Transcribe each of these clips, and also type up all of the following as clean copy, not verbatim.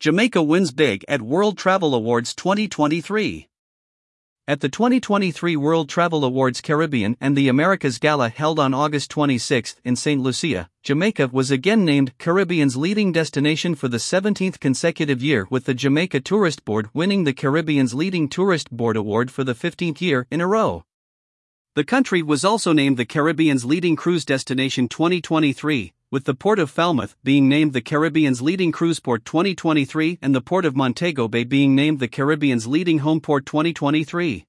Jamaica wins big at World Travel Awards 2023. At the 2023 World Travel Awards Caribbean and the Americas Gala held on August 26 in St. Lucia, Jamaica was again named Caribbean's leading destination for the 17th consecutive year, with the Jamaica Tourist Board winning the Caribbean's leading tourist board award for the 15th year in a row. The country was also named the Caribbean's leading cruise destination 2023. With the Port of Falmouth being named the Caribbean's leading cruise port 2023 and the Port of Montego Bay being named the Caribbean's leading home port 2023.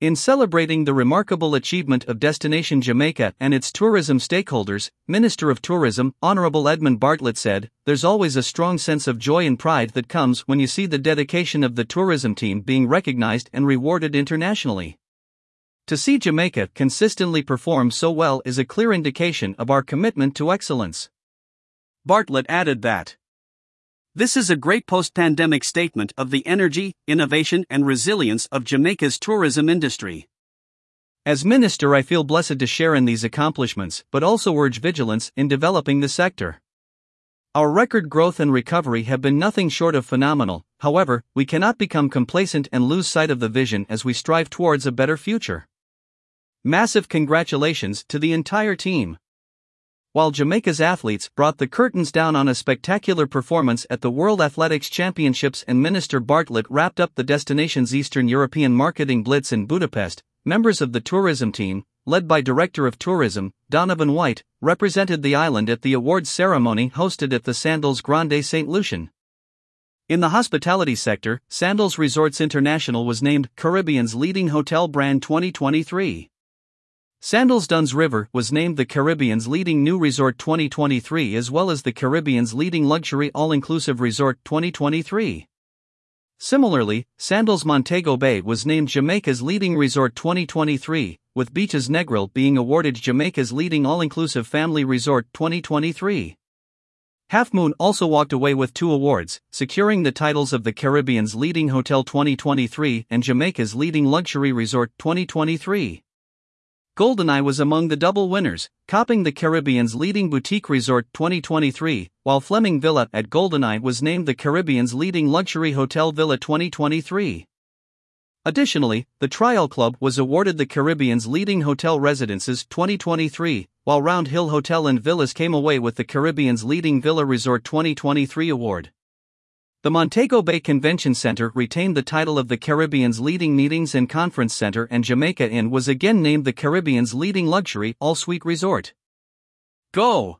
In celebrating the remarkable achievement of Destination Jamaica and its tourism stakeholders, Minister of Tourism Honorable Edmund Bartlett said, "There's always a strong sense of joy and pride that comes when you see the dedication of the tourism team being recognized and rewarded internationally. To see Jamaica consistently perform so well is a clear indication of our commitment to excellence." Bartlett added that, "This is a great post-pandemic statement of the energy, innovation and resilience of Jamaica's tourism industry. As minister, I feel blessed to share in these accomplishments, but also urge vigilance in developing the sector. Our record growth and recovery have been nothing short of phenomenal. However, we cannot become complacent and lose sight of the vision as we strive towards a better future. Massive congratulations to the entire team." While Jamaica's athletes brought the curtains down on a spectacular performance at the World Athletics Championships and Minister Bartlett wrapped up the destination's Eastern European marketing blitz in Budapest, members of the tourism team, led by Director of Tourism Donovan White, represented the island at the awards ceremony hosted at the Sandals Grande St. Lucian. In the hospitality sector, Sandals Resorts International was named Caribbean's leading hotel brand 2023. Sandals Dunn's River was named the Caribbean's leading new resort 2023 as well as the Caribbean's leading luxury all-inclusive resort 2023. Similarly, Sandals Montego Bay was named Jamaica's leading resort 2023, with Beaches Negril being awarded Jamaica's leading all-inclusive family resort 2023. Half Moon also walked away with two awards, securing the titles of the Caribbean's leading hotel 2023 and Jamaica's leading luxury resort 2023. GoldenEye was among the double winners, copying the Caribbean's leading boutique resort 2023, while Fleming Villa at GoldenEye was named the Caribbean's leading luxury hotel Villa 2023. Additionally, the Trial Club was awarded the Caribbean's leading hotel residences 2023, while Round Hill Hotel and Villas came away with the Caribbean's leading Villa Resort 2023 award. The Montego Bay Convention Center retained the title of the Caribbean's leading meetings and conference center, and Jamaica Inn was again named the Caribbean's leading luxury all-suite resort. Go!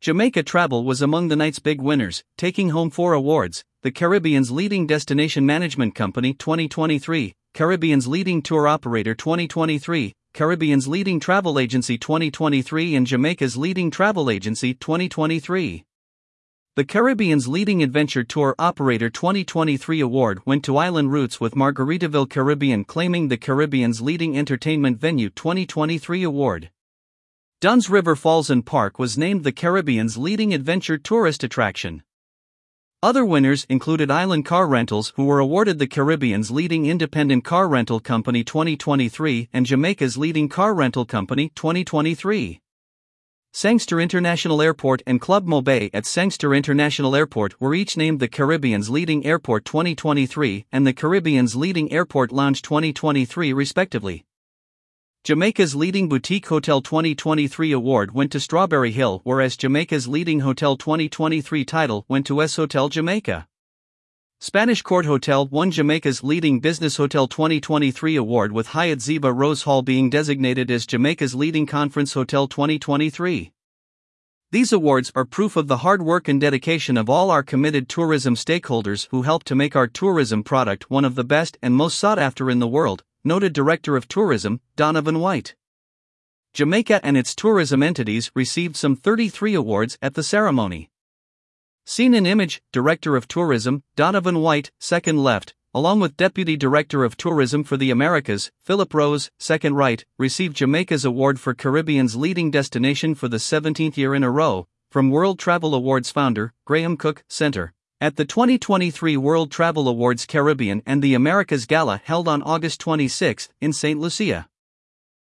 Jamaica Travel was among the night's big winners, taking home four awards: the Caribbean's leading destination management company 2023, Caribbean's leading tour operator 2023, Caribbean's leading travel agency 2023 and Jamaica's leading travel agency 2023. The Caribbean's leading adventure tour operator 2023 award went to Island Routes, with Margaritaville Caribbean claiming the Caribbean's leading entertainment venue 2023 award. Dunn's River Falls and Park was named the Caribbean's leading adventure tourist attraction. Other winners included Island Car Rentals, who were awarded the Caribbean's leading independent car rental company 2023 and Jamaica's leading car rental company 2023. Sangster International Airport and Club Mobay at Sangster International Airport were each named the Caribbean's leading airport 2023 and the Caribbean's leading airport lounge 2023 respectively. Jamaica's leading boutique hotel 2023 award went to Strawberry Hill, whereas Jamaica's leading hotel 2023 title went to S Hotel Jamaica. Spanish Court Hotel won Jamaica's leading business hotel 2023 award, with Hyatt Ziva Rose Hall being designated as Jamaica's leading conference hotel 2023. These awards are proof of the hard work and dedication of all our committed tourism stakeholders who help to make our tourism product one of the best and most sought after in the world," noted Director of Tourism Donovan White. Jamaica and its tourism entities received some 33 awards at the ceremony. Scene and Image Director of Tourism Donovan White, second left, along with Deputy Director of Tourism for the Americas Philip Rose, second right, received Jamaica's award for Caribbean's leading destination for the 17th year in a row from World Travel Awards founder Graham Cook Center at the 2023 World Travel Awards Caribbean and the Americas Gala held on August 26 in St. Lucia.